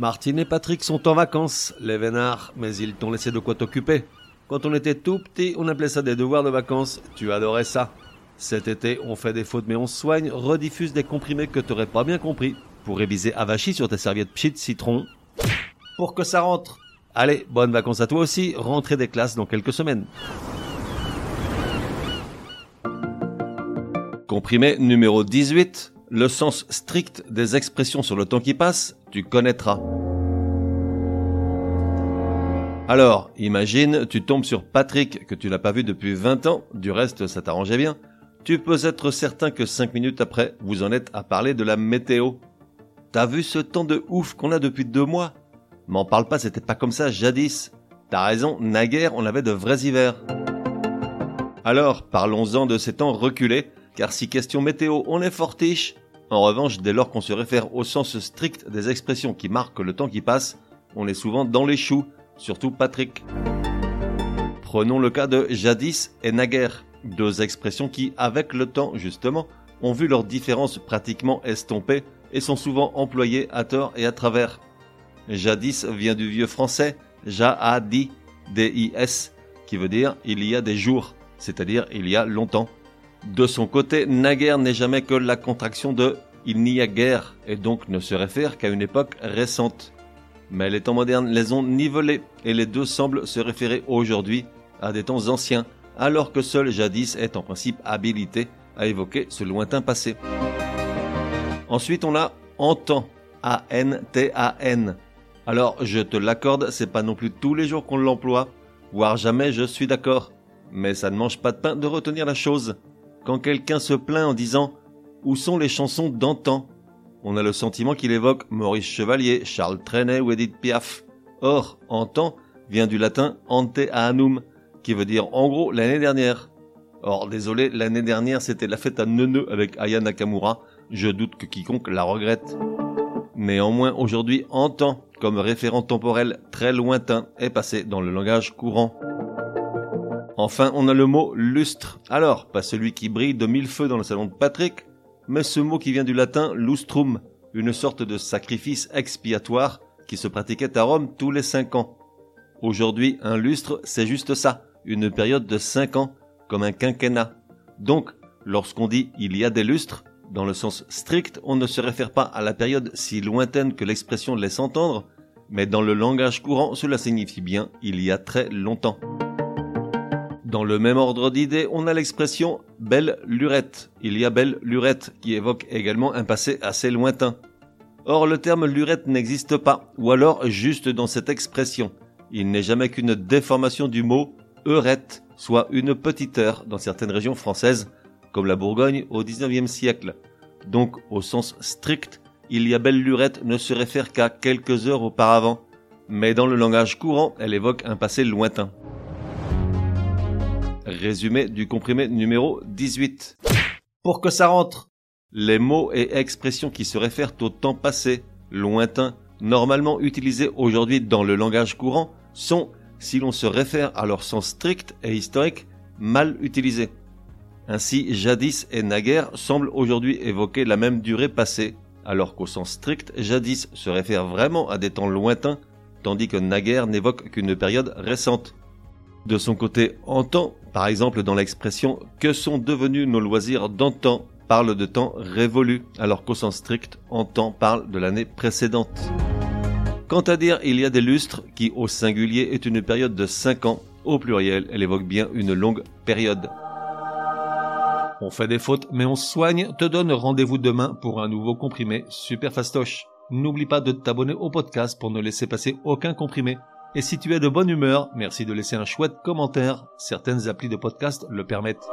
Martine et Patrick sont en vacances, les vénards, mais ils t'ont laissé de quoi t'occuper. Quand on était tout petit, on appelait ça des devoirs de vacances, tu adorais ça. Cet été, on fait des fautes mais on soigne, rediffuse des comprimés que t'aurais pas bien compris, pour réviser avachi sur ta serviette pchit citron, pour que ça rentre. Allez, bonnes vacances à toi aussi, rentrée des classes dans quelques semaines. Comprimé numéro 18, le sens strict des expressions sur le temps qui passe, tu connaîtras. Alors, imagine, tu tombes sur Patrick, que tu l'as pas vu depuis 20 ans, du reste ça t'arrangeait bien. Tu peux être certain que 5 minutes après, vous en êtes à parler de la météo. T'as vu ce temps de ouf qu'on a depuis 2 mois ? M'en parle pas, c'était pas comme ça jadis. T'as raison, naguère on avait de vrais hivers. Alors, parlons-en de ces temps reculés. Car si question météo, on est fortiche. En revanche, dès lors qu'on se réfère au sens strict des expressions qui marquent le temps qui passe, on est souvent dans les choux, surtout Patrick. Prenons le cas de jadis et naguère, deux expressions qui, avec le temps justement, ont vu leurs différences pratiquement estompées et sont souvent employées à tort et à travers. Jadis vient du vieux français jadi, D-I-S, qui veut dire « il y a des jours », c'est-à-dire « il y a longtemps ». De son côté, naguère n'est jamais que la contraction de « il n'y a guère » et donc ne se réfère qu'à une époque récente. Mais les temps modernes les ont nivelés et les deux semblent se référer aujourd'hui à des temps anciens, alors que seul jadis est en principe habilité à évoquer ce lointain passé. Ensuite, on a « antan », A-N-T-A-N. Alors, je te l'accorde, c'est pas non plus tous les jours qu'on l'emploie, voire jamais je suis d'accord. Mais ça ne mange pas de pain de retenir la chose. Quand quelqu'un se plaint en disant « Où sont les chansons d'antan ?» on a le sentiment qu'il évoque Maurice Chevalier, Charles Trenet ou Edith Piaf. Or, « antan » vient du latin « ante annum » qui veut dire en gros l'année dernière. Or, désolé, l'année dernière c'était la fête à Neuneu avec Aya Nakamura, je doute que quiconque la regrette. Néanmoins, aujourd'hui, « antan » comme référent temporel très lointain est passé dans le langage courant. Enfin, on a le mot « lustre ». Alors, pas celui qui brille de 1000 feux dans le salon de Patrick, mais ce mot qui vient du latin « lustrum », une sorte de sacrifice expiatoire qui se pratiquait à Rome tous les 5 ans. Aujourd'hui, un lustre, c'est juste ça, une période de 5 ans, comme un quinquennat. Donc, lorsqu'on dit « il y a des lustres », dans le sens strict, on ne se réfère pas à la période si lointaine que l'expression laisse entendre, mais dans le langage courant, cela signifie bien « il y a très longtemps ». Dans le même ordre d'idées, on a l'expression « belle lurette », il y a belle lurette, qui évoque également un passé assez lointain. Or, le terme « lurette » n'existe pas, ou alors juste dans cette expression. Il n'est jamais qu'une déformation du mot « heurette », soit une petite heure dans certaines régions françaises, comme la Bourgogne au XIXe siècle. Donc, au sens strict, « il y a belle lurette » ne se réfère qu'à quelques heures auparavant. Mais dans le langage courant, elle évoque un passé lointain. Résumé du comprimé numéro 18. Pour que ça rentre. Les mots et expressions qui se réfèrent au temps passé, lointain, normalement utilisés aujourd'hui dans le langage courant, sont, si l'on se réfère à leur sens strict et historique, mal utilisés. Ainsi, jadis et naguère semblent aujourd'hui évoquer la même durée passée, alors qu'au sens strict, jadis se réfère vraiment à des temps lointains, tandis que naguère n'évoque qu'une période récente. De son côté, antan, par exemple dans l'expression « que sont devenus nos loisirs d'antan » parle de temps révolu, alors qu'au sens strict, antan parle de l'année précédente. Quant à dire « il y a des lustres » qui au singulier est une période de 5 ans, au pluriel, elle évoque bien une longue période. On fait des fautes mais on soigne, te donne rendez-vous demain pour un nouveau comprimé super fastoche. N'oublie pas de t'abonner au podcast pour ne laisser passer aucun comprimé. Et si tu es de bonne humeur, merci de laisser un chouette commentaire. Certaines applis de podcast le permettent.